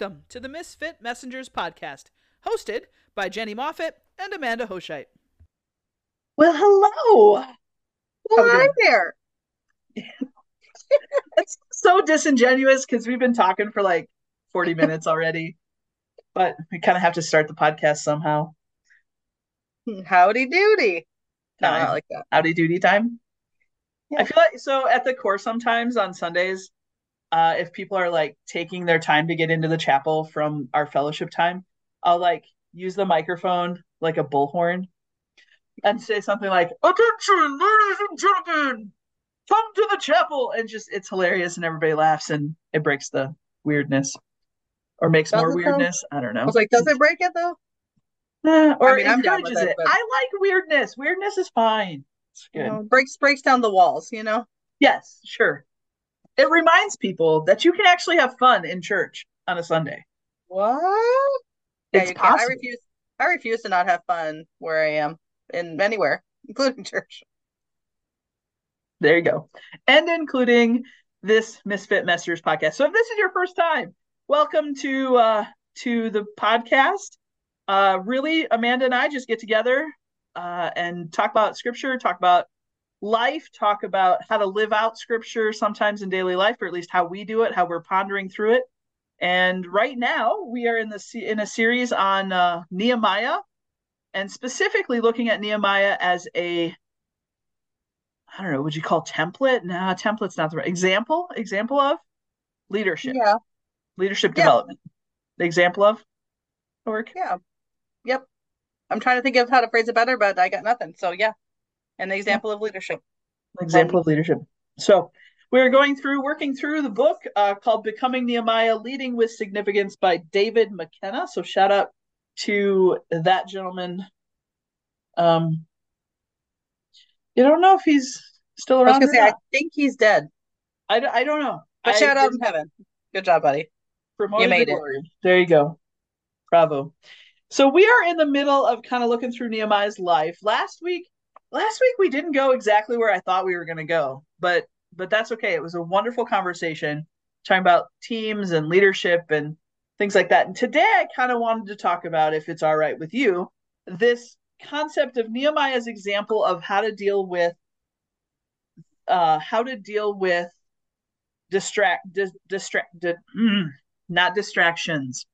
Welcome to the Misfit Messengers podcast, hosted by Jenny Moffitt and Amanda Hoscheit. Well, hello. Well, I'm there. It's so disingenuous because we've been talking for like 40 minutes already, but we kind of have to start the podcast somehow. Howdy doody. No, I like that. Howdy doody time. Yeah. I feel like, so at the core sometimes on Sundays, if people are like taking their time to get into the chapel from our fellowship time, I'll like use the microphone like a bullhorn and say something like, "Attention, ladies and gentlemen, come to the chapel," and just it's hilarious and everybody laughs and it breaks the weirdness or makes more weirdness. I don't know. I was like, does it break it though? Or I mean, encourages it. I like weirdness. Weirdness is fine. It's good. You know, breaks down the walls, you know? Yes, sure. It reminds people that you can actually have fun in church on a Sunday. What? It's possible. I refuse to not have fun where I am, in anywhere, including church. There you go. And including this Misfit Messengers podcast. So if this is your first time, welcome to the podcast. Really, Amanda and I just get together and talk about scripture, talk about life, talk about how to live out scripture sometimes in daily life, or at least how we do it, how we're pondering through it. And right now we are in a series on Nehemiah, and specifically looking at Nehemiah as a, I don't know, would you call template? No, template's not the right example of leadership. Yeah. Leadership development. The example of work. Yeah. Yep. I'm trying to think of how to phrase it better, but I got nothing. So yeah. And the example of leadership. Example of leadership. So we're working through the book called Becoming Nehemiah, Leading with Significance by David McKenna. So shout out to that gentleman. You don't know if he's still around. I was going to say, I think he's dead. I don't know. But shout out in heaven. Good job, buddy. You made it. There you go. Bravo. So we are in the middle of kind of looking through Nehemiah's life. Last week we didn't go exactly where I thought we were going to go, but that's okay. It was a wonderful conversation talking about teams and leadership and things like that. And today I kind of wanted to talk about, if it's all right with you, this concept of Nehemiah's example of how to deal with not distractions,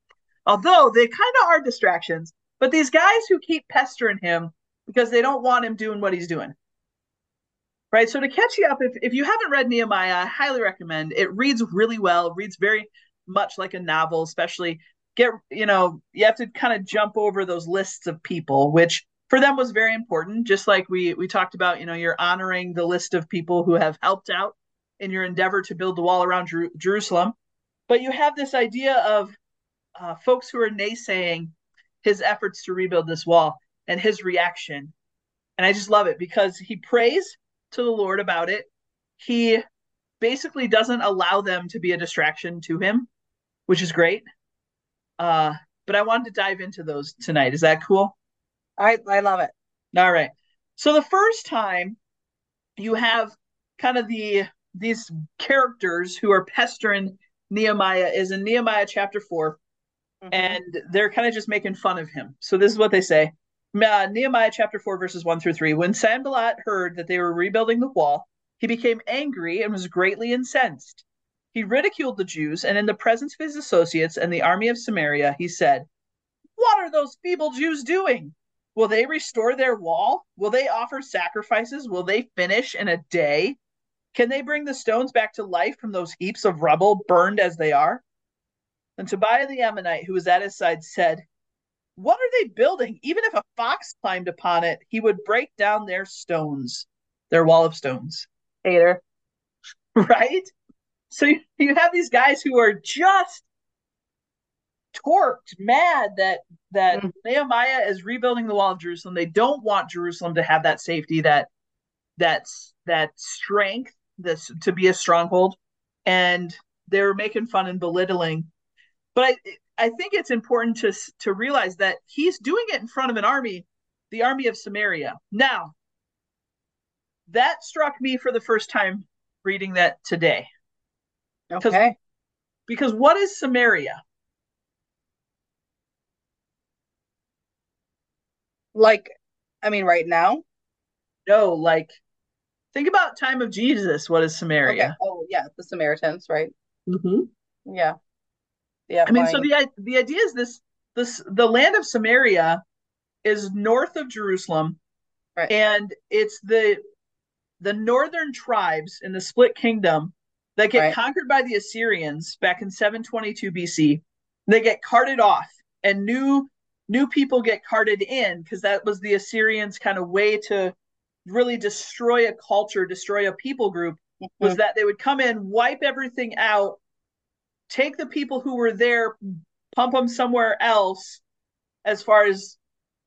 although they kind of are distractions. But these guys who keep pestering him, because they don't want him doing what he's doing. Right? So to catch you up, if you haven't read Nehemiah, I highly recommend. It reads really well, reads very much like a novel, especially you have to kind of jump over those lists of people, which for them was very important. Just like we talked about, you're honoring the list of people who have helped out in your endeavor to build the wall around Jerusalem. But you have this idea of folks who are naysaying his efforts to rebuild this wall. And his reaction. And I just love it because he prays to the Lord about it. He basically doesn't allow them to be a distraction to him, which is great. But I wanted to dive into those tonight. Is that cool? I love it. All right. So the first time you have kind of these characters who are pestering Nehemiah is in Nehemiah chapter 4. Mm-hmm. And they're kind of just making fun of him. So this is what they say. Nehemiah chapter 4, verses 1-3. When Sanballat heard that they were rebuilding the wall, he became angry and was greatly incensed. He ridiculed the Jews, and in the presence of his associates and the army of Samaria, he said, "What are those feeble Jews doing? Will they restore their wall? Will they offer sacrifices? Will they finish in a day? Can they bring the stones back to life from those heaps of rubble burned as they are?" And Tobiah the Ammonite, who was at his side, said, "What are they building? Even if a fox climbed upon it, he would break down their stones, their wall of stones." Hater. Right? So you have these guys who are just torqued, mad that Nehemiah is rebuilding the wall of Jerusalem. They don't want Jerusalem to have that safety, that strength, this to be a stronghold. And they're making fun and belittling. But I think it's important to realize that he's doing it in front of an army, the army of Samaria. Now, that struck me for the first time reading that today. Okay. Because what is Samaria? Like, I mean, right now? No, like, think about time of Jesus. What is Samaria? Okay. Oh, yeah, the Samaritans, right? Mm-hmm. Yeah. Yeah. I mean, so the idea is this, the land of Samaria is north of Jerusalem, right? And it's the northern tribes in the split kingdom that get conquered by the Assyrians back in 722 BC. They get carted off, and new people get carted in, because that was the Assyrians' kind of way to really destroy a culture, destroy a people group, was that they would come in, wipe everything out, take the people who were there, pump them somewhere else, as far as,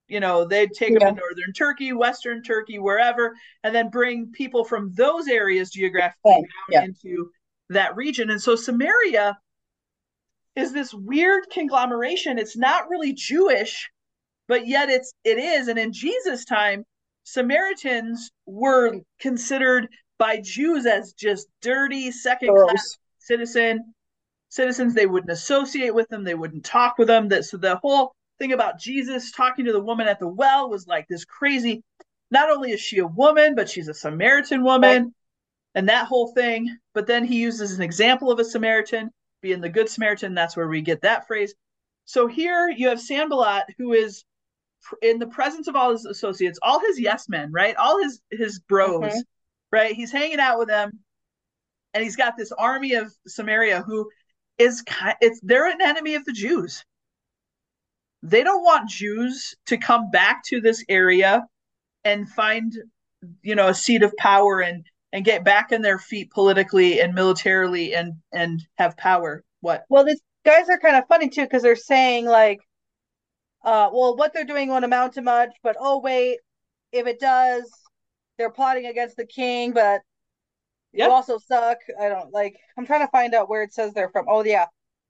you know, they'd take them to northern Turkey, western Turkey, wherever, and then bring people from those areas geographically down into that region. And so Samaria is this weird conglomeration. It's not really Jewish, but yet it is. And in Jesus' time, Samaritans were considered by Jews as just dirty, second-class citizens. They wouldn't associate with them. They wouldn't talk with them. So the whole thing about Jesus talking to the woman at the well was like this crazy, not only is she a woman, but she's a Samaritan woman, and that whole thing. But then he uses an example of a Samaritan being the good Samaritan. That's where we get that phrase. So here you have Sanballat, who is in the presence of all his associates, all his yes men, right? All his bros, right? He's hanging out with them, and he's got this army of Samaria who is they're an enemy of the Jews. They don't want Jews to come back to this area and find, you know, a seat of power and get back on their feet politically and militarily and have power. What? Well, these guys are kind of funny too, because they're saying like, well, what they're doing won't amount to much, but oh wait, if it does, they're plotting against the king, but you also suck. I'm trying to find out where it says they're from. Oh yeah.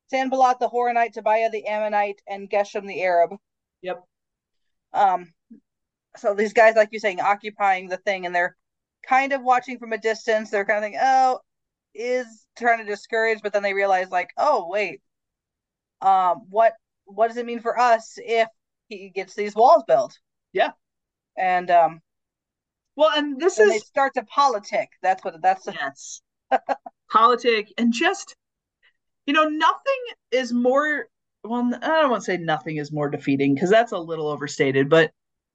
Sanballat the Horonite, Tobiah the Ammonite, and Geshem the Arab. Yep. So these guys, like you're saying, occupying the thing, and they're kind of watching from a distance. They're kind of thinking, is trying to discourage, but then they realize, like, oh wait, what does it mean for us if he gets these walls built? Yeah. And they start to politic. That's politic, and just. You know, nothing is more, well, I don't want to say nothing is more defeating, because that's a little overstated, but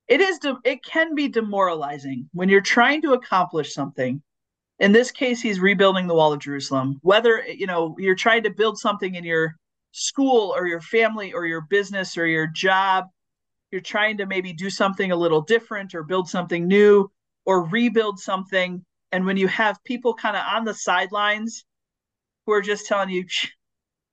it can be demoralizing when you're trying to accomplish something. In this case, he's rebuilding the wall of Jerusalem. Whether, you know, you're trying to build something in your school or your family or your business or your job, you're trying to maybe do something a little different or build something new or rebuild something. And when you have people kind of on the sidelines who are just telling you,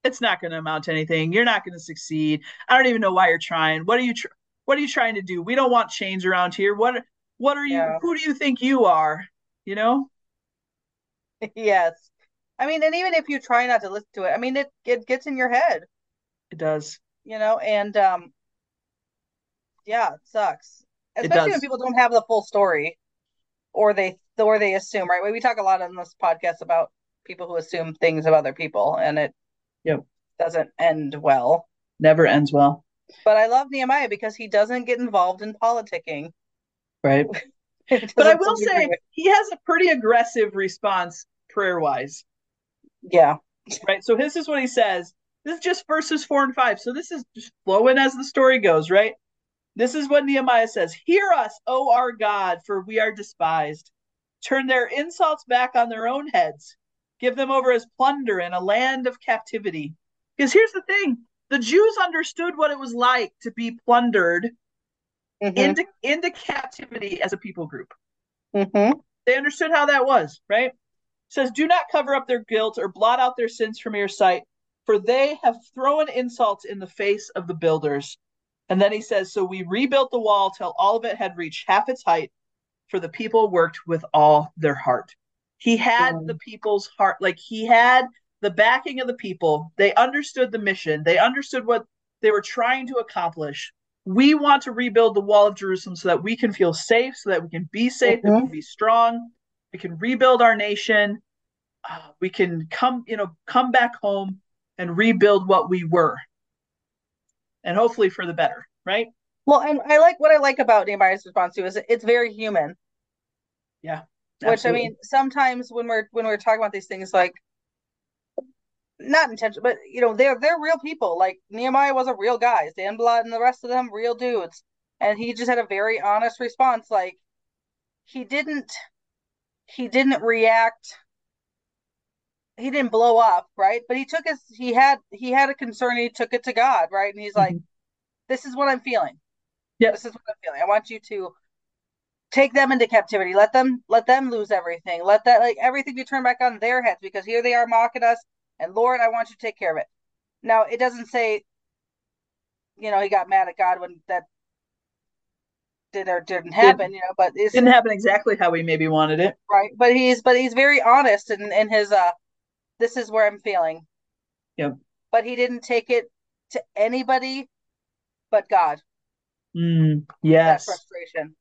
it's not going to amount to anything. You're not going to succeed. I don't even know why you're trying. What are you trying to do? We don't want change around here. What are you? Who do you think you are? You know? Yes. I mean, and even if you try not to listen to it, I mean, it gets in your head. It does. You know, and it sucks. Especially when people don't have the full story, or they assume, right? We talk a lot on this podcast about people who assume things of other people, and it doesn't end well. Never ends well. But I love Nehemiah because he doesn't get involved in politicking. Right. But I will say he has a pretty aggressive response prayer-wise. Yeah. Right. So this is what he says. This is just verses 4 and 5. So this is just flowing as the story goes, right? This is what Nehemiah says. Hear us, O our God, for we are despised. Turn their insults back on their own heads. Give them over as plunder in a land of captivity. Because here's the thing. The Jews understood what it was like to be plundered into captivity as a people group. Mm-hmm. They understood how that was, right? It says, do not cover up their guilt or blot out their sins from your sight, for they have thrown insults in the face of the builders. And then he says, so we rebuilt the wall till all of it had reached half its height, for the people worked with all their heart. He had the people's heart, like he had the backing of the people. They understood the mission. They understood what they were trying to accomplish. We want to rebuild the wall of Jerusalem so that we can feel safe, so that we can be safe, that we can be strong. We can rebuild our nation. We can come back home and rebuild what we were. And hopefully for the better, right? Well, and what I like about Nehemiah's response to is it's very human. Yeah. Absolutely. Which, I mean, sometimes when we're talking about these things, like, not intentional, but, you know, they're real people. Like, Nehemiah was a real guy. Sanballat and the rest of them, real dudes. And he just had a very honest response. Like, he didn't react. He didn't blow up, right? But he had a concern. He took it to God, right? And he's like, "This is what I'm feeling. Yeah, this is what I'm feeling. I want you to take them into captivity. Let them lose everything. Let that, like, everything be turned back on their heads, because here they are mocking us. And Lord, I want you to take care of it." Now, it doesn't say, you know, he got mad at God when that did or didn't happen. You know, but it didn't happen exactly how he maybe wanted it, right? But he's very honest in his this is where I'm feeling. Yep. But he didn't take it to anybody but God. Yes. That frustration.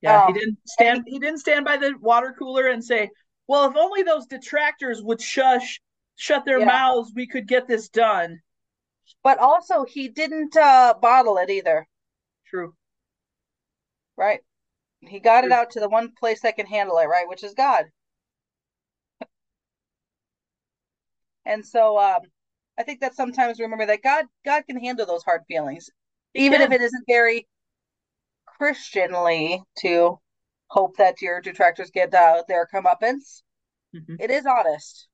Yeah, he didn't stand by the water cooler and say, "Well, if only those detractors would shut their mouths, we could get this done." But also, he didn't bottle it either. True. Right. He got it out to the one place that can handle it, right, which is God. And so I think that sometimes remember that God can handle those hard feelings, even if it isn't very Christianly to hope that your detractors get their comeuppance. Mm-hmm. It is honest.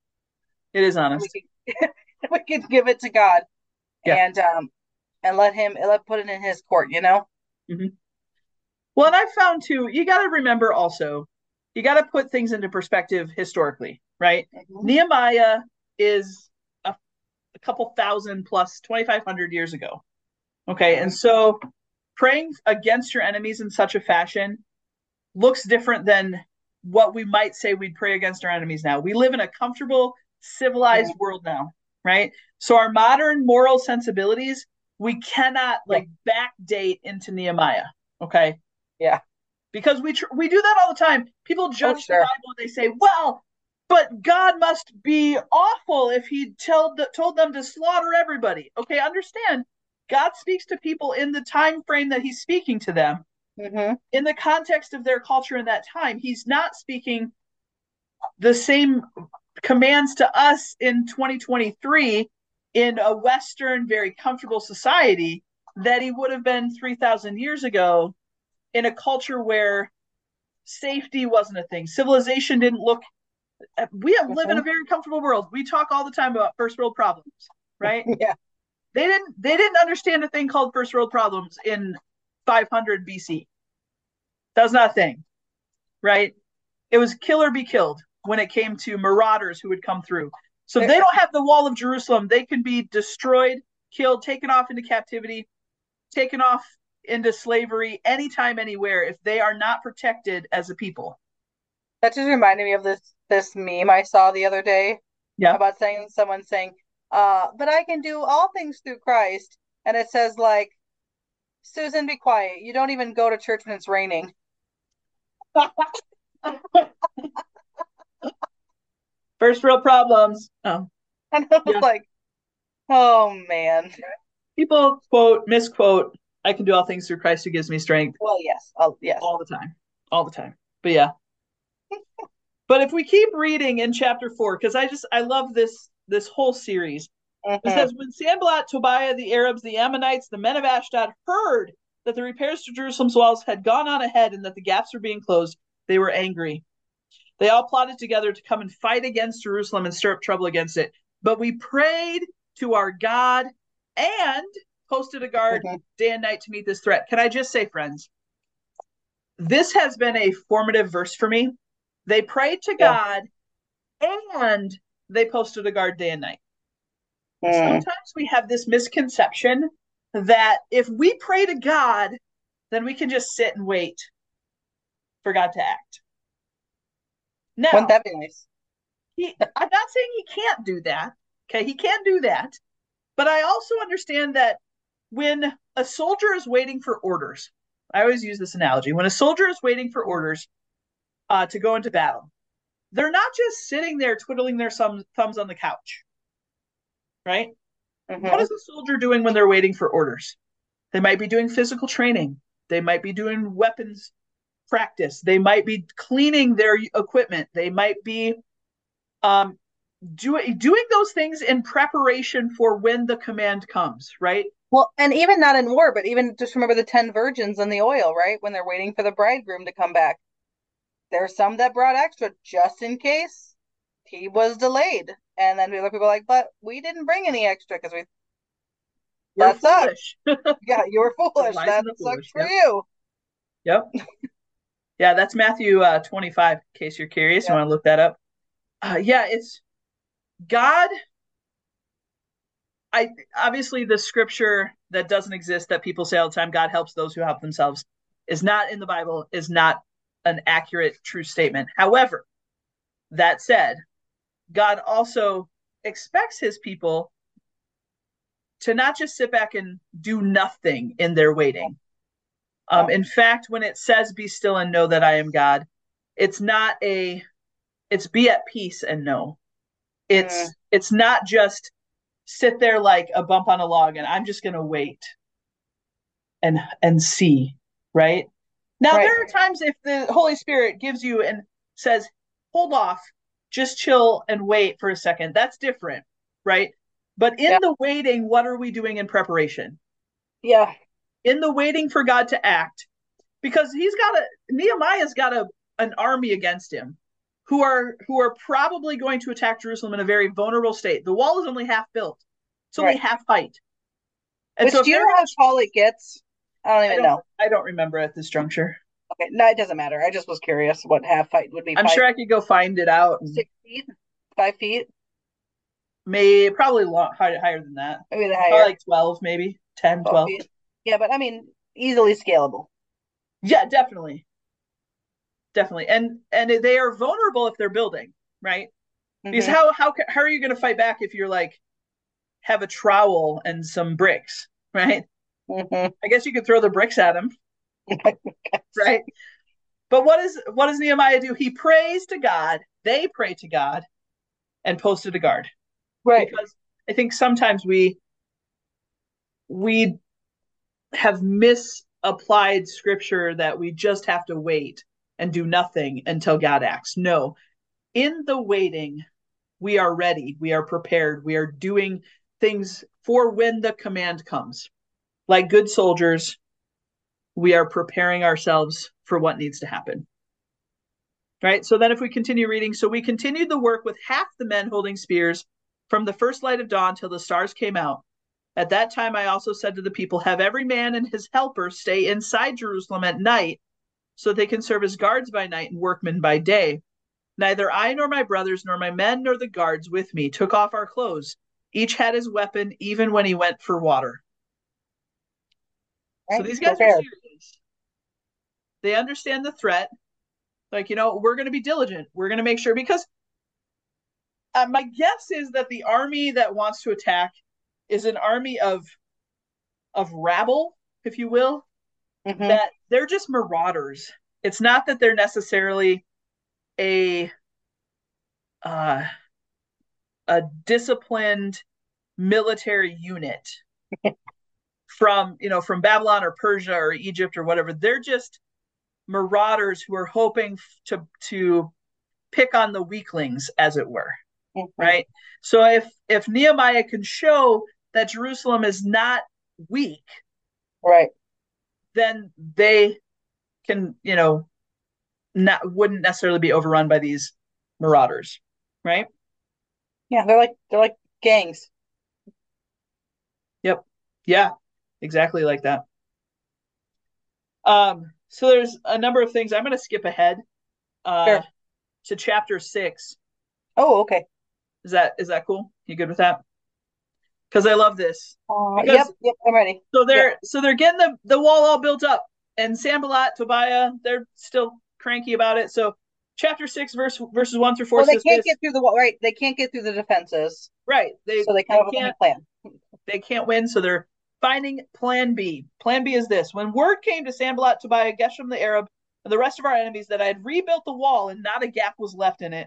It is honest. We can give it to God and let put it in his court, you know? Mm-hmm. Well, and I found too, you got to remember also, you got to put things into perspective historically, right? Mm-hmm. Nehemiah is a couple thousand plus 2,500 years ago. Okay. And so praying against your enemies in such a fashion looks different than what we might say we'd pray against our enemies now. We live in a comfortable, civilized world now, right? So our modern moral sensibilities, we cannot backdate into Nehemiah. Okay. Yeah. Because we do that all the time. People judge the Bible and they say, "Well, but God must be awful if he told them to slaughter everybody." Okay, understand, God speaks to people in the time frame that he's speaking to them, in the context of their culture in that time. He's not speaking the same commands to us in 2023 in a Western, very comfortable society that he would have been 3,000 years ago in a culture where safety wasn't a thing. Civilization didn't look... We live in a very comfortable world. We talk all the time about first world problems, right? Yeah. They didn't understand a thing called first world problems in 500 BC. That was not a thing, right? It was kill or be killed when it came to marauders who would come through. So they don't have the wall of Jerusalem. They can be destroyed, killed, taken off into captivity, taken off into slavery anytime, anywhere, if they are not protected as a people. That just reminded me of this meme I saw the other day about someone saying, "But I can do all things through Christ," and it says, like, "Susan, be quiet. You don't even go to church when it's raining." First real problems. Oh, and I was like, "Oh man." People misquote, "I can do all things through Christ who gives me strength." Well, yes, all the time. But yeah. But if we keep reading in chapter 4, because I love this whole series. It says, "When Sanballat, Tobiah, the Arabs, the Ammonites, the men of Ashdod heard that the repairs to Jerusalem's walls had gone on ahead and that the gaps were being closed, they were angry. They all plotted together to come and fight against Jerusalem and stir up trouble against it. But we prayed to our God and posted a guard day and night to meet this threat." Can I just say, friends, this has been a formative verse for me. They prayed to God and they posted a guard day and night. Sometimes we have this misconception that if we pray to God, then we can just sit and wait for God to act. Now, wouldn't that be nice? I'm not saying he can't do that. Okay, he can do that. But I also understand that when a soldier is waiting for orders, I always use this analogy, when a soldier is waiting for orders to go into battle, they're not just sitting there twiddling their thumbs on the couch, right? What is a soldier doing when they're waiting for orders? They might be doing physical training. They might be doing weapons practice. They might be cleaning their equipment. They might be doing those things in preparation for when the command comes, right? Well, and even not in war, but even just remember the 10 virgins and the oil, right? When they're waiting for the bridegroom to come back. There's some that brought extra just in case he was delayed. And then other people are like, but we didn't bring any extra because we... That's foolish. Yeah, you were foolish. That sucks for you. Yep. Yeah, that's Matthew 25, in case you're curious. Yep. You want to look that up. Yeah, it's God... obviously the scripture that doesn't exist that people say all the time, God helps those who help themselves, is not in the Bible, is not an accurate, true statement. However, that said, God also expects his people to not just sit back and do nothing in their waiting. In fact, when it says, be still and know that I am God, it's not it's be at peace and know. It's not just sit there like a bump on a log and I'm just going to wait and see, right? Now, right. There are times if the Holy Spirit gives you and says, hold off, just chill and wait for a second. That's different, right? But in the waiting, what are we doing in preparation? Yeah. In the waiting for God to act, because Nehemiah's got an army against him, who are probably going to attack Jerusalem in a very vulnerable state. The wall is only half built. It's only half height. And do you know how tall it gets? I don't know. I don't remember at this juncture. Okay. No, it doesn't matter. I just was curious what half height would be. I'm sure I could go find it out. 6 feet? 5 feet? Maybe, probably higher than that. Maybe higher. Probably like 12, maybe. 10, 12. Feet. Yeah, but I mean, easily scalable. Yeah, definitely. Definitely. And they are vulnerable if they're building, right? Mm-hmm. Because how are you going to fight back if you're like, have a trowel and some bricks, right? Mm-hmm. I guess you could throw the bricks at him, right? But what does Nehemiah do? He prays to God. They pray to God and posted a guard. Right. Because I think sometimes we have misapplied scripture that we just have to wait and do nothing until God acts. No, in the waiting, we are ready. We are prepared. We are doing things for when the command comes. Like good soldiers, we are preparing ourselves for what needs to happen. Right? So then if we continue reading, so we continued the work with half the men holding spears from the first light of dawn till the stars came out. At that time, I also said to the people, have every man and his helper stay inside Jerusalem at night, so they can serve as guards by night and workmen by day. Neither I nor my brothers nor my men nor the guards with me took off our clothes. Each had his weapon, even when he went for water. Right. So these guys are serious. They understand the threat. Like, we're going to be diligent. We're going to make sure, because my guess is that the army that wants to attack is an army of rabble, if you will. Mm-hmm. That they're just marauders. It's not that they're necessarily a disciplined military unit from Babylon or Persia or Egypt or whatever. They're just marauders who are hoping to pick on the weaklings, as it were. Mm-hmm. Right? So if Nehemiah can show that Jerusalem is not weak, right, then they can, wouldn't necessarily be overrun by these marauders, right? Yeah, they're like gangs. Yep. Yeah, exactly like that. So there's a number of things. I'm going to skip ahead sure. to chapter 6. Oh, okay. Is that cool? You good with that? Because I love this. Yep, I'm ready. So they're getting the wall all built up, and Sanballat, Tobiah, they're still cranky about it. So chapter 6, verses 1 through 4. Well, they can't get through the wall, right? They can't get through the defenses, right? They can't plan. They can't win, so they're finding plan B. Plan B is this: when word came to Sanballat, Tobiah, Geshem the Arab, and the rest of our enemies that I had rebuilt the wall and not a gap was left in it,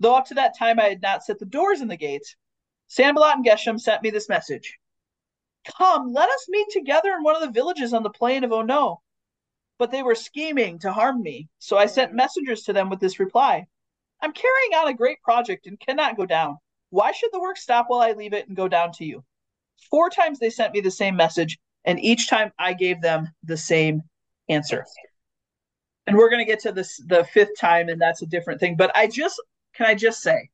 though up to that time I had not set the doors in the gates. Sanballat and Geshem sent me this message. Come, let us meet together in one of the villages on the plain of Ono. But they were scheming to harm me, so I sent messengers to them with this reply. I'm carrying on a great project and cannot go down. Why should the work stop while I leave it and go down to you? 4 times they sent me the same message, and each time I gave them the same answer. And we're going to get to this the 5th time, and that's a different thing. But I just say,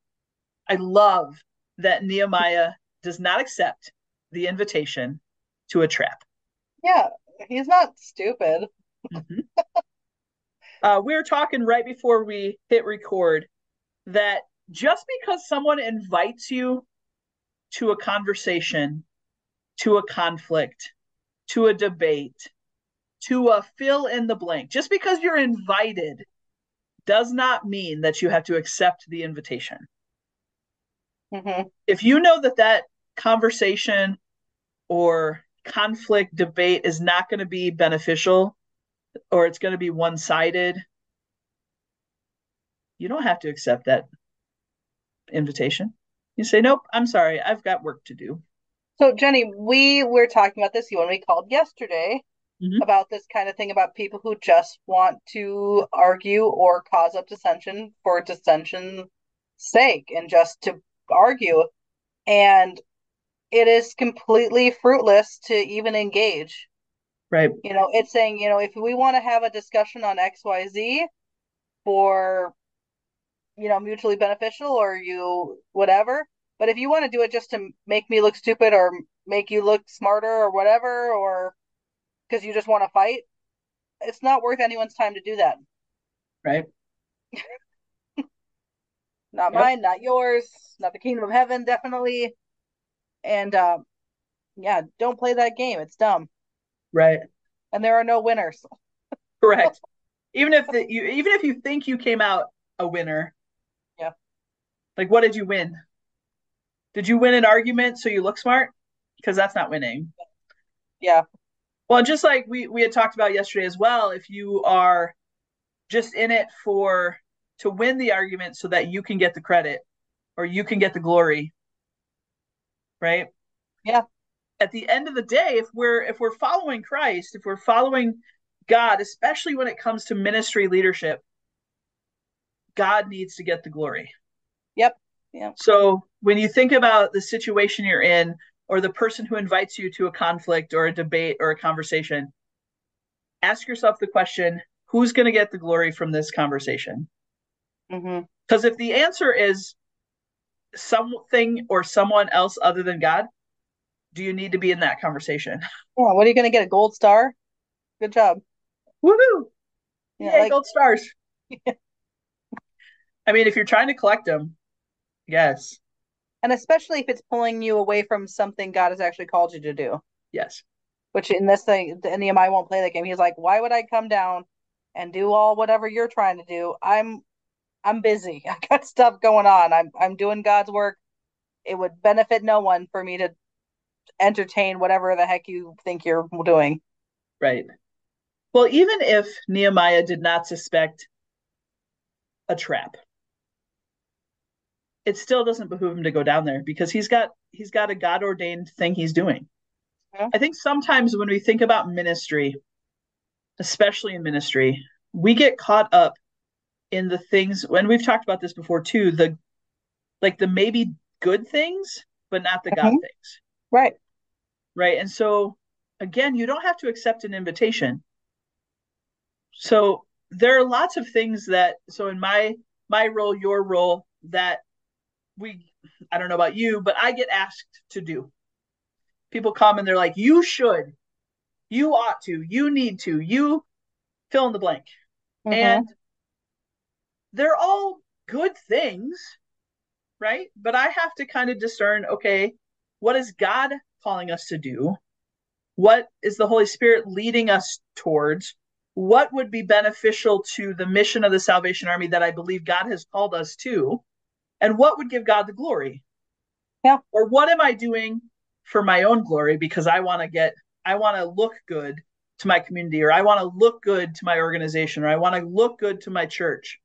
I love that Nehemiah does not accept the invitation to a trap. Yeah, he's not stupid. Mm-hmm. We were talking right before we hit record that just because someone invites you to a conversation, to a conflict, to a debate, to a fill in the blank, just because you're invited does not mean that you have to accept the invitation. Mm-hmm. If you know that conversation or conflict debate is not going to be beneficial, or it's going to be one-sided, you don't have to accept that invitation. You say, nope, I'm sorry, I've got work to do. So Jenny, we were talking about this when we called yesterday, mm-hmm, about this kind of thing, about people who just want to argue or cause up dissension for dissension's sake and just to argue. And it is completely fruitless to even engage. Right. You know, it's saying, you know, if we want to have a discussion on XYZ for, you know, mutually beneficial or you whatever, but if you want to do it just to make me look stupid or make you look smarter or whatever, or because you just want to fight, it's not worth anyone's time to do that. Right. Not mine, not yours, not the kingdom of heaven, definitely. And yeah, don't play that game. It's dumb. Right. And there are no winners. Correct. Even if you think you came out a winner. Yeah. Like, what did you win? Did you win an argument so you look smart? Because that's not winning. Yeah. Well, just like we had talked about yesterday as well, if you are just in it to win the argument so that you can get the credit or you can get the glory. Right? Yeah. At the end of the day, if we're following Christ, if we're following God, especially when it comes to ministry leadership, God needs to get the glory. Yep. Yeah. So when you think about the situation you're in, or the person who invites you to a conflict or a debate or a conversation, ask yourself the question, who's going to get the glory from this conversation? Because mm-hmm, if the answer is something or someone else other than God, do you need to be in that conversation? Yeah, what are you going to get? A gold star? Good job. Woohoo! Yeah, yay, gold stars. Yeah. I mean, if you're trying to collect them, yes. And especially if it's pulling you away from something God has actually called you to do. Yes. Which in this thing, Nehemiah won't play that game. He's like, why would I come down and do all whatever you're trying to do? I'm busy. I got stuff going on. I'm doing God's work. It would benefit no one for me to entertain whatever the heck you think you're doing. Right. Well, even if Nehemiah did not suspect a trap, it still doesn't behoove him to go down there because he's got a God-ordained thing he's doing. Yeah. I think sometimes when we think about ministry, especially in ministry, we get caught up in the things, when we've talked about this before too, the maybe good things, but not the mm-hmm, God things. Right. Right. And so, again, you don't have to accept an invitation. So there are lots of things that, so in my role, your role, that I don't know about you, but I get asked to do. People come and they're like, you should, you ought to, you need to, you fill in the blank. Mm-hmm. And they're all good things, right? But I have to kind of discern, okay, what is God calling us to do? What is the Holy Spirit leading us towards? What would be beneficial to the mission of the Salvation Army that I believe God has called us to? And what would give God the glory? Yeah. Or what am I doing for my own glory? Because I want to look good to my community, or I want to look good to my organization, or I want to look good to my church.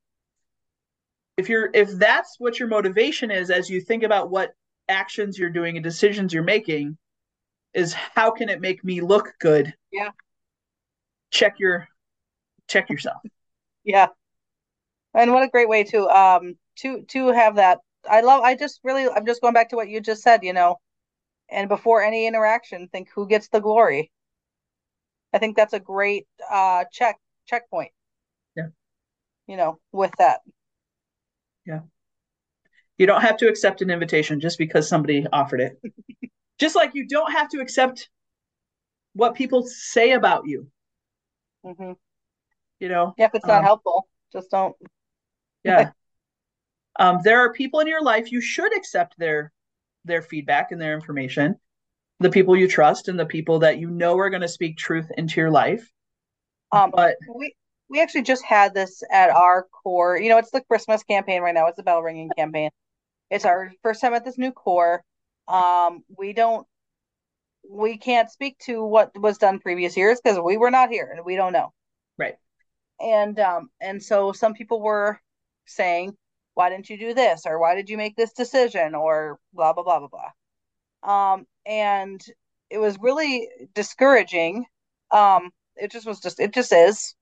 If that's what your motivation is, as you think about what actions you're doing and decisions you're making, is how can it make me look good? Yeah. Check yourself. Yeah. And what a great way to have that. I'm just going back to what you just said, and before any interaction, think who gets the glory. I think that's a great checkpoint. Yeah. With that. Yeah. You don't have to accept an invitation just because somebody offered it. Just like you don't have to accept what people say about you. Mm-hmm. If it's not helpful, just don't. Yeah. There are people in your life, you should accept their feedback and their information, the people you trust and the people that are going to speak truth into your life. But we actually just had this at our core. It's the Christmas campaign right now. It's the bell ringing campaign. It's our first time at this new core. We can't speak to what was done previous years because we were not here and we don't know. Right. And so some people were saying, why didn't you do this? Or why did you make this decision? Or blah, blah, blah, blah, blah. And it was really discouraging. It just is.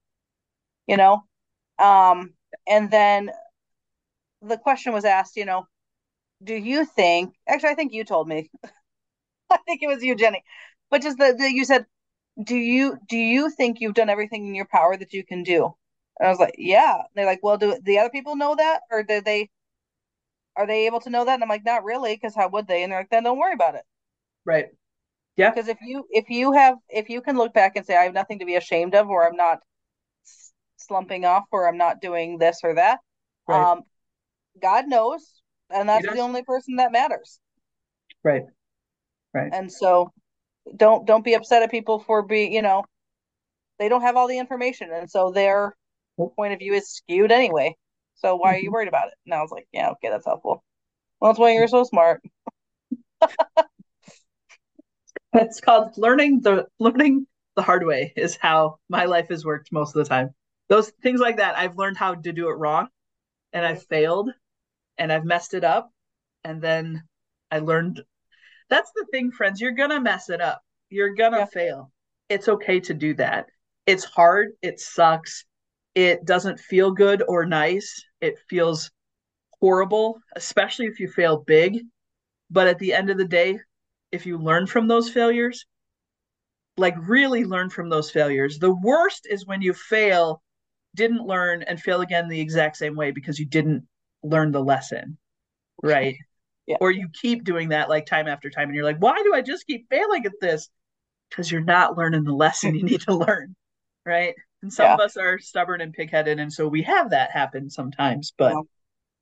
And then the question was asked, do you think, actually, I think you told me, I think it was you, Jenny, but just that you said, do you think you've done everything in your power that you can do? And I was like, yeah. And they're like, well, do the other people know that? Or are they able to know that? And I'm like, not really. 'Cause how would they? And they're like, then don't worry about it. Right. Yeah. Because if you can look back and say, I have nothing to be ashamed of, or I'm not slumping off, or I'm not doing this or that, right. God knows. And that's the only person that matters. Right. Right. And so don't be upset at people for being, they don't have all the information. And so their point of view is skewed anyway. So why are you worried about it? And I was like, yeah, okay, that's helpful. Well, that's why you're so smart. It's called learning the hard way is how my life has worked most of the time. Those things like that, I've learned how to do it wrong, and I've failed, and I've messed it up. And then I learned. That's the thing, friends. You're going to mess it up. You're going to fail. It's okay to do that. It's hard. It sucks. It doesn't feel good or nice. It feels horrible, especially if you fail big. But at the end of the day, if you learn from those failures, like really learn from those failures. The worst is when you fail, didn't learn, and fail again the exact same way because you didn't learn the lesson, right? Yeah. Or you keep doing that like time after time, and you're like, why do I just keep failing at this? Because you're not learning the lesson you need to learn, right? And some of us are stubborn and pigheaded, and so we have that happen sometimes. But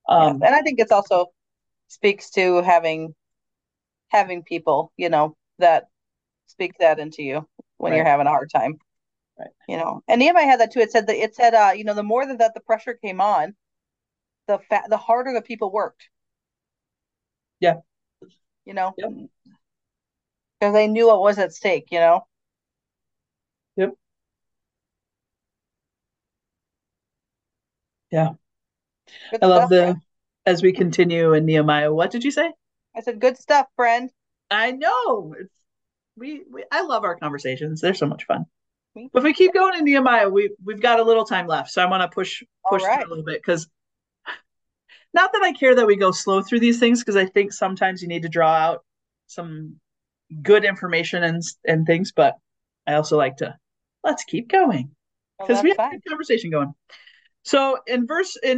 and I think it's also speaks to having people, that speak that into you when you're having a hard time, right? And Nehemiah had that too. It said, the more that the pressure came on, the harder the people worked. Yeah. Because they knew what was at stake, Yep. Yeah. Good I love stuff, the, friend. As we continue in Nehemiah, what did you say? I said, good stuff, friend. I know. I love our conversations. They're so much fun. But if we keep going in Nehemiah, we've got a little time left. So I want to push through a little bit, because not that I care that we go slow through these things, because I think sometimes you need to draw out some good information and things, but I also like to, let's keep going, because we have a good conversation going. So in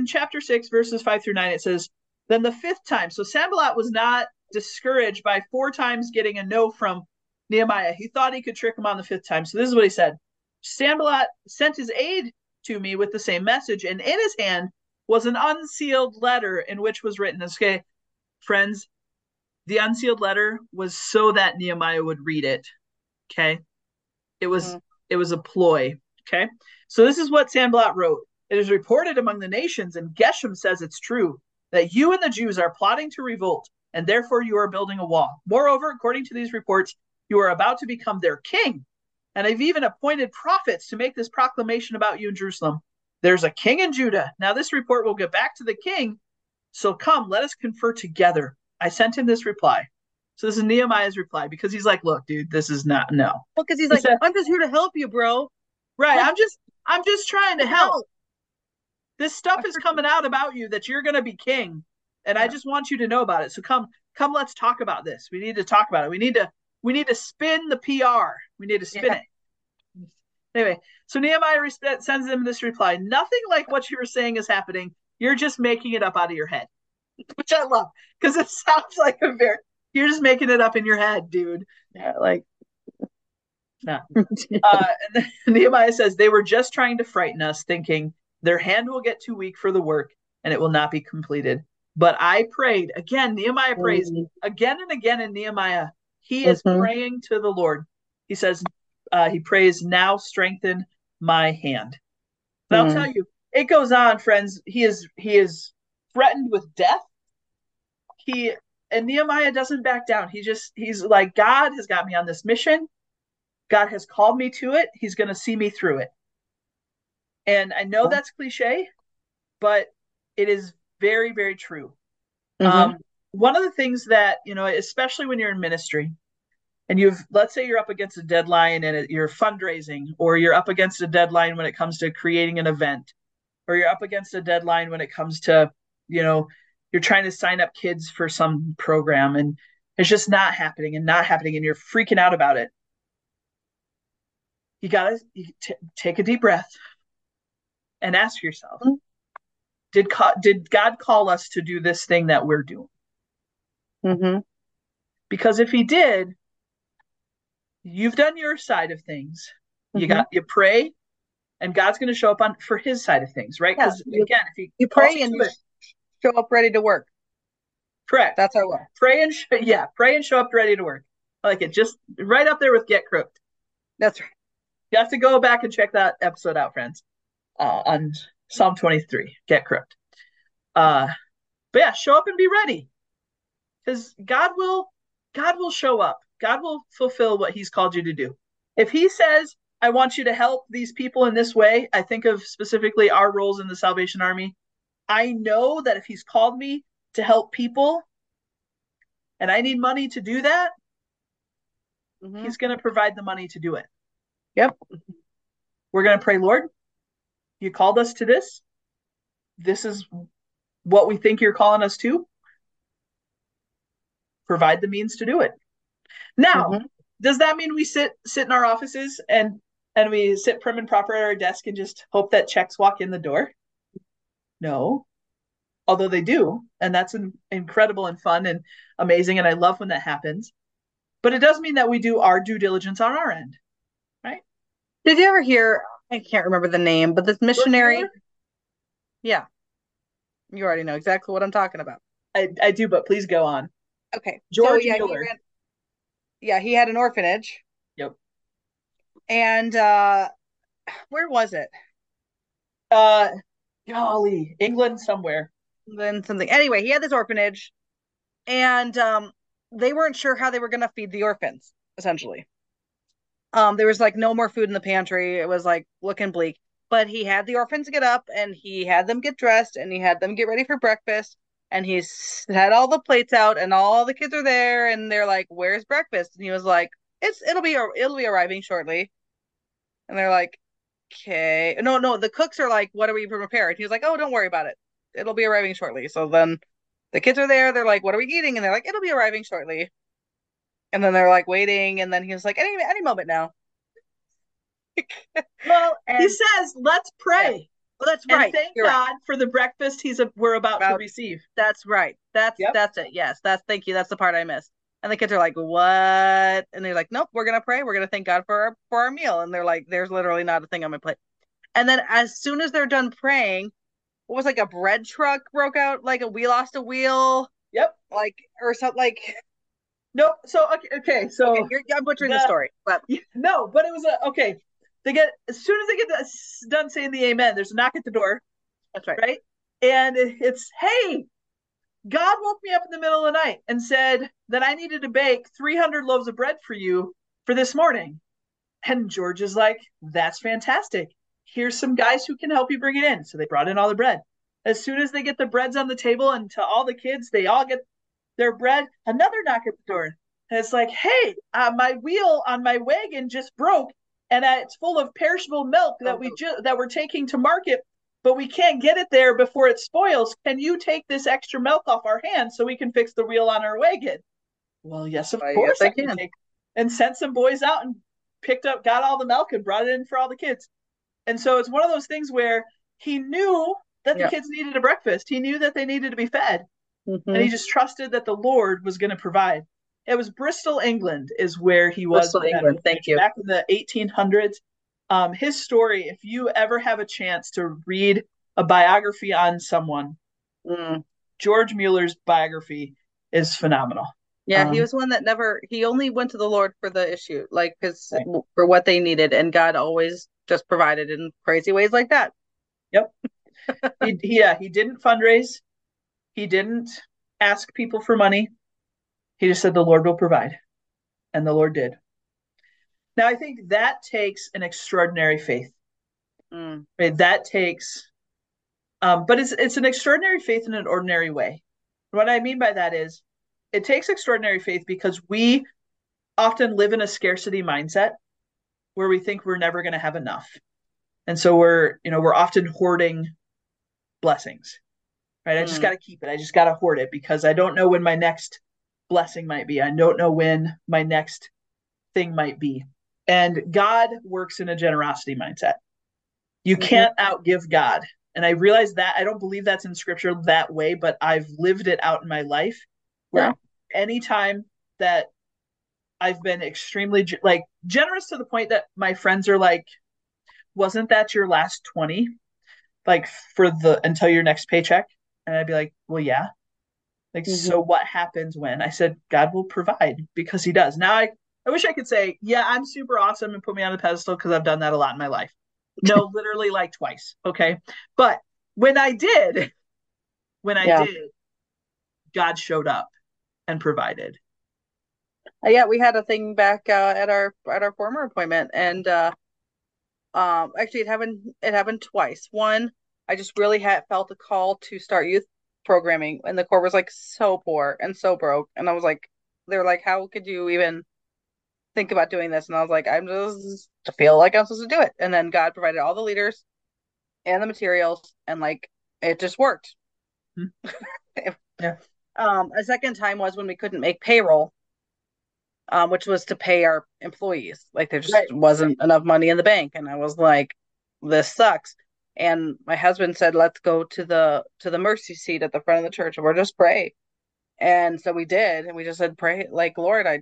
chapter 6, verses 5-9, it says, then the fifth time. So Sanballat was not discouraged by 4 times getting a no from Nehemiah. He thought he could trick him on the 5th time. So this is what he said. Sanballat sent his aide to me with the same message, and in his hand was an unsealed letter in which was written, okay, friends, the unsealed letter was so that Nehemiah would read it. Okay. It was a ploy. Okay. So this is what Sanballat wrote. It is reported among the nations, and Geshem says it's true, that you and the Jews are plotting to revolt, and therefore you are building a wall. Moreover, according to these reports, you are about to become their king. And I've even appointed prophets to make this proclamation about you in Jerusalem. There's a king in Judah. Now this report will get back to the king. So come, let us confer together. I sent him this reply. So this is Nehemiah's reply, because he's like, look, dude, this is not, no. Well, because he's like, I'm just here to help you, bro. Right. Like, I'm just trying to help. This stuff is coming out about you that you're going to be king. And I just want you to know about it. So come, let's talk about this. We need to talk about it. We need to spin the PR. We need to spin it. Anyway, so Nehemiah sends him this reply. Nothing like what you were saying is happening. You're just making it up out of your head, which I love, because it sounds like you're just making it up in your head, dude. Yeah, like, no. And then Nehemiah says, they were just trying to frighten us, thinking their hand will get too weak for the work and it will not be completed. But I prayed again. Nehemiah prays again and again in Nehemiah. He is praying to the Lord. He says, he prays, now strengthen my hand. But I'll tell you, it goes on, friends. He is threatened with death. And Nehemiah doesn't back down. He's like, God has got me on this mission. God has called me to it. He's going to see me through it. And I know that's cliche, but it is very, very true. One of the things that, especially when you're in ministry and let's say you're up against a deadline and you're fundraising, or you're up against a deadline when it comes to creating an event, or you're up against a deadline when it comes to, you're trying to sign up kids for some program and it's just not happening. And you're freaking out about it. You got to take a deep breath and ask yourself, did God call us to do this thing that we're doing? Because if he did, you've done your side of things. You pray, and God's going to show up for his side of things, right? Because again, if you pray and you show up ready to work, correct? That's our way. Pray and show up ready to work. I like it, just right up there with Get Crooked. That's right. You have to go back and check that episode out, friends, on Psalm 23, Get Crooked. But yeah, show up and be ready. Because God will show up. God will fulfill what he's called you to do. If he says, I want you to help these people in this way, I think of specifically our roles in the Salvation Army. I know that if he's called me to help people and I need money to do that, he's going to provide the money to do it. Yep. We're going to pray, Lord, you called us to this. This is what we think you're calling us to. Provide the means to do it. Now, does that mean we sit in our offices and we sit prim and proper at our desk and just hope that checks walk in the door? No, although they do. And that's incredible and fun and amazing. And I love when that happens. But it does mean that we do our due diligence on our end, right? Did you ever hear, I can't remember the name, but this missionary. George Müller? Yeah. You already know exactly what I'm talking about. I do, but please go on. Okay. George Müller. He had an orphanage. Yep. And where was it? England somewhere. England something. Anyway, he had this orphanage and they weren't sure how they were going to feed the orphans, essentially. There was like no more food in the pantry. It was like looking bleak. But he had the orphans get up and he had them get dressed and he had them get ready for breakfast. And he had all the plates out and all the kids are there and they're like, where's breakfast? And he was like, it'll be arriving shortly. And they're like, okay. No, the cooks are like, what are we preparing? He was like, oh, don't worry about it. It'll be arriving shortly. So then the kids are there. They're like, what are we eating? And they're like, it'll be arriving shortly. And then they're like waiting. And then he was like, any moment now. Well, he says, let's pray. Yeah. Well, that's right. And thank You're God right. for the breakfast we're about to receive. That's right. That's it. Yes. Thank you. That's the part I missed. And the kids are like, what? And they're like, nope, we're going to pray. We're going to thank God for our meal. And they're like, there's literally not a thing on my plate. And then as soon as they're done praying, what was like a bread truck broke out? Like we lost a wheel. Yep. Like, or something like. Nope. So, okay. So okay, I'm butchering the story. But no, but it was okay. They get as soon as they get done saying the amen, there's a knock at the door. That's right. Right? And it's, hey, God woke me up in the middle of the night and said that I needed to bake 300 loaves of bread for you for this morning. And George is like, that's fantastic. Here's some guys who can help you bring it in. So they brought in all the bread. As soon as they get the breads on the table and to all the kids, they all get their bread. Another knock at the door. And it's like, hey, my wheel on my wagon just broke, and it's full of perishable milk that we're taking to market, but we can't get it there before it spoils. Can you take this extra milk off our hands so we can fix the wheel on our wagon? Well, yes, of course I can. And sent some boys out and got all the milk and brought it in for all the kids. And so it's one of those things where he knew that the kids needed a breakfast. He knew that they needed to be fed. Mm-hmm. And he just trusted that the Lord was going to provide. It was Bristol, England is where he was. Bristol, England, thank you. Back in the 1800s. His story, if you ever have a chance to read a biography on someone, George Müller's biography is phenomenal. Yeah, he was one that he only went to the Lord for the issue, for what they needed. And God always just provided in crazy ways like that. Yep. He didn't fundraise. He didn't ask people for money. He just said, the Lord will provide. And the Lord did. Now, I think that takes an extraordinary faith. Mm. Right? That takes, but it's an extraordinary faith in an ordinary way. What I mean by that is, it takes extraordinary faith because we often live in a scarcity mindset where we think we're never going to have enough. And so we're often hoarding blessings, right? I just got to keep it. I just got to hoard it because I don't know when my next blessing might be. I don't know when my next thing might be. And God works in a generosity mindset. You can't outgive God. And I realize that I don't believe that's in scripture that way, but I've lived it out in my life. Where any time that I've been extremely generous to the point that my friends are like, wasn't that your last 20? Until your next paycheck? And I'd be like, well, yeah. So what happens when? I said, God will provide because he does. Now I wish I could say, yeah, I'm super awesome and put me on a pedestal because I've done that a lot in my life. No, literally twice. Okay. But when I did, God showed up and provided. Yeah, we had a thing back at our former appointment, and actually it happened twice. One, I just really felt a call to start youth programming, and the Corps was so poor and so broke, and I was like, they're like, how could you even think about doing this? And I was like, I feel like I'm supposed to do it, and then God provided all the leaders and the materials, and it just worked. Yeah. A second time was when we couldn't make payroll, which was to pay our employees. There just wasn't enough money in the bank, and I was like, "This sucks." And my husband said, "Let's go to the mercy seat at the front of the church, and we'll just pray." And so we did, and we just said, "Pray, Lord, I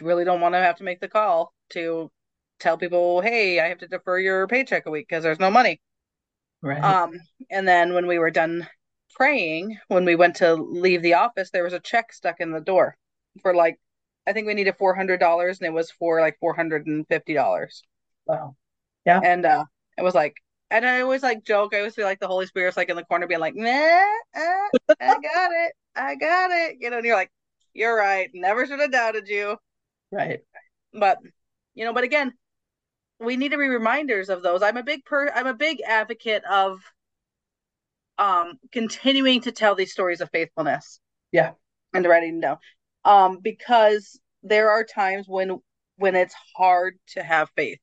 really don't want to have to make the call to tell people, hey, I have to defer your paycheck a week because there's no money." Right. And then when we were done praying, when we went to leave the office, there was a check stuck in the door for I think we needed $400, and it was for $450. Wow. Yeah. And it was and I always joke, I always feel like the Holy Spirit's in the corner being like, nah, I got it, and you're like, you're right, never should have doubted you. Right. But but again, we need to be reminders of those. I'm a big advocate of continuing to tell these stories of faithfulness. Yeah. And writing down. Because there are times when it's hard to have faith.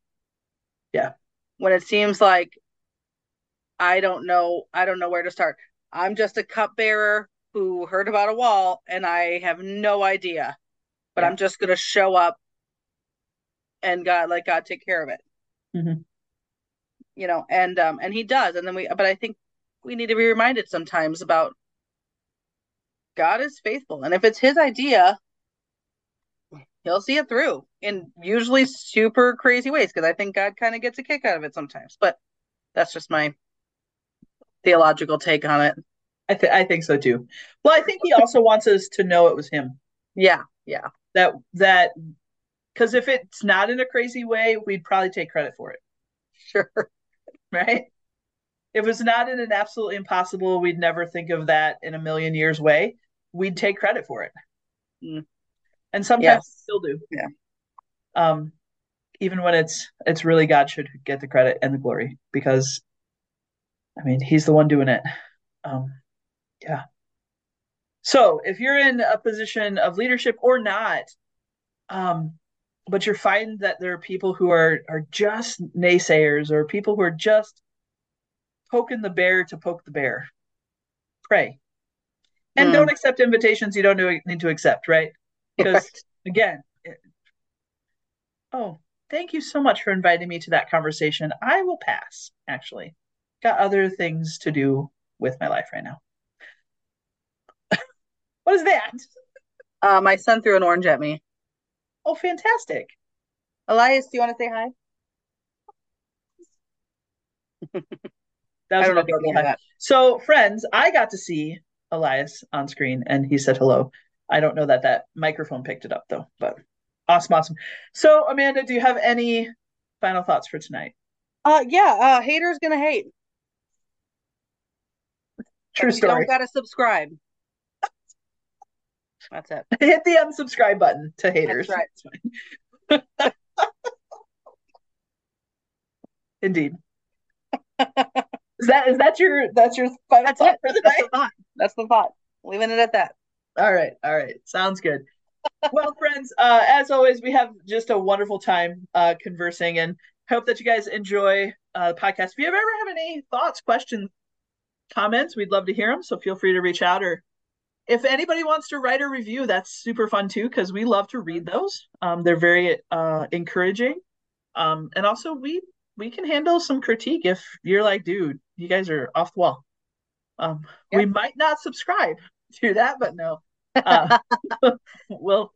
Yeah. When it seems like I don't know where to start. I'm just a cupbearer who heard about a wall and I have no idea. But I'm just gonna show up and God God take care of it. Mm-hmm. And he does. And then I think we need to be reminded sometimes about God is faithful. And if it's his idea, he'll see it through in usually super crazy ways. Because I think God kind of gets a kick out of it sometimes. But that's just my theological take on it. I think so too. Well, I think he also wants us to know it was him. Yeah. Yeah. That because if it's not in a crazy way, we'd probably take credit for it. Sure. Right? If it's not in an absolutely impossible, we'd never think of that in a million years way. We'd take credit for it. Mm. And sometimes we still do. Yeah. Even when it's really God should get the credit and the glory because, he's the one doing it. Yeah. So if you're in a position of leadership or not, but you're finding that there are people who are just naysayers, or people who are just poking the bear to poke the bear, pray. And don't accept invitations you don't need to accept, right? Because again, oh, thank you so much for inviting me to that conversation. I will pass, actually. Got other things to do with my life right now. What is that? My son threw an orange at me. Oh, fantastic. Elias, do you want to say hi? That was I don't know. So, friends, I got to see Elias on screen, and he said hello. I don't know that that microphone picked it up, though, but awesome. So, Amanda, do you have any final thoughts for tonight? Haters gonna hate. True story. You gotta subscribe. That's it. Hit the unsubscribe button to haters. That's right. Indeed. Is that your final thought for the night? That's the thought. Leaving it at that. All right. Sounds good. Well, friends, as always, we have just a wonderful time conversing, and hope that you guys enjoy the podcast. If you ever have any thoughts, questions, comments, we'd love to hear them. So feel free to reach out, or if anybody wants to write a review, that's super fun too, because we love to read those. They're very encouraging. And also we can handle some critique if you're like, dude, you guys are off the wall. We might not subscribe to that, but no. We'll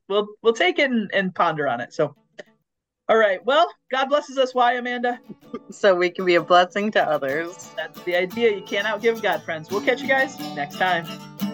take it and ponder on it. So all right. Well, God blesses us. Why, Amanda? So we can be a blessing to others. That's the idea. You can't outgive God, friends. We'll catch you guys next time.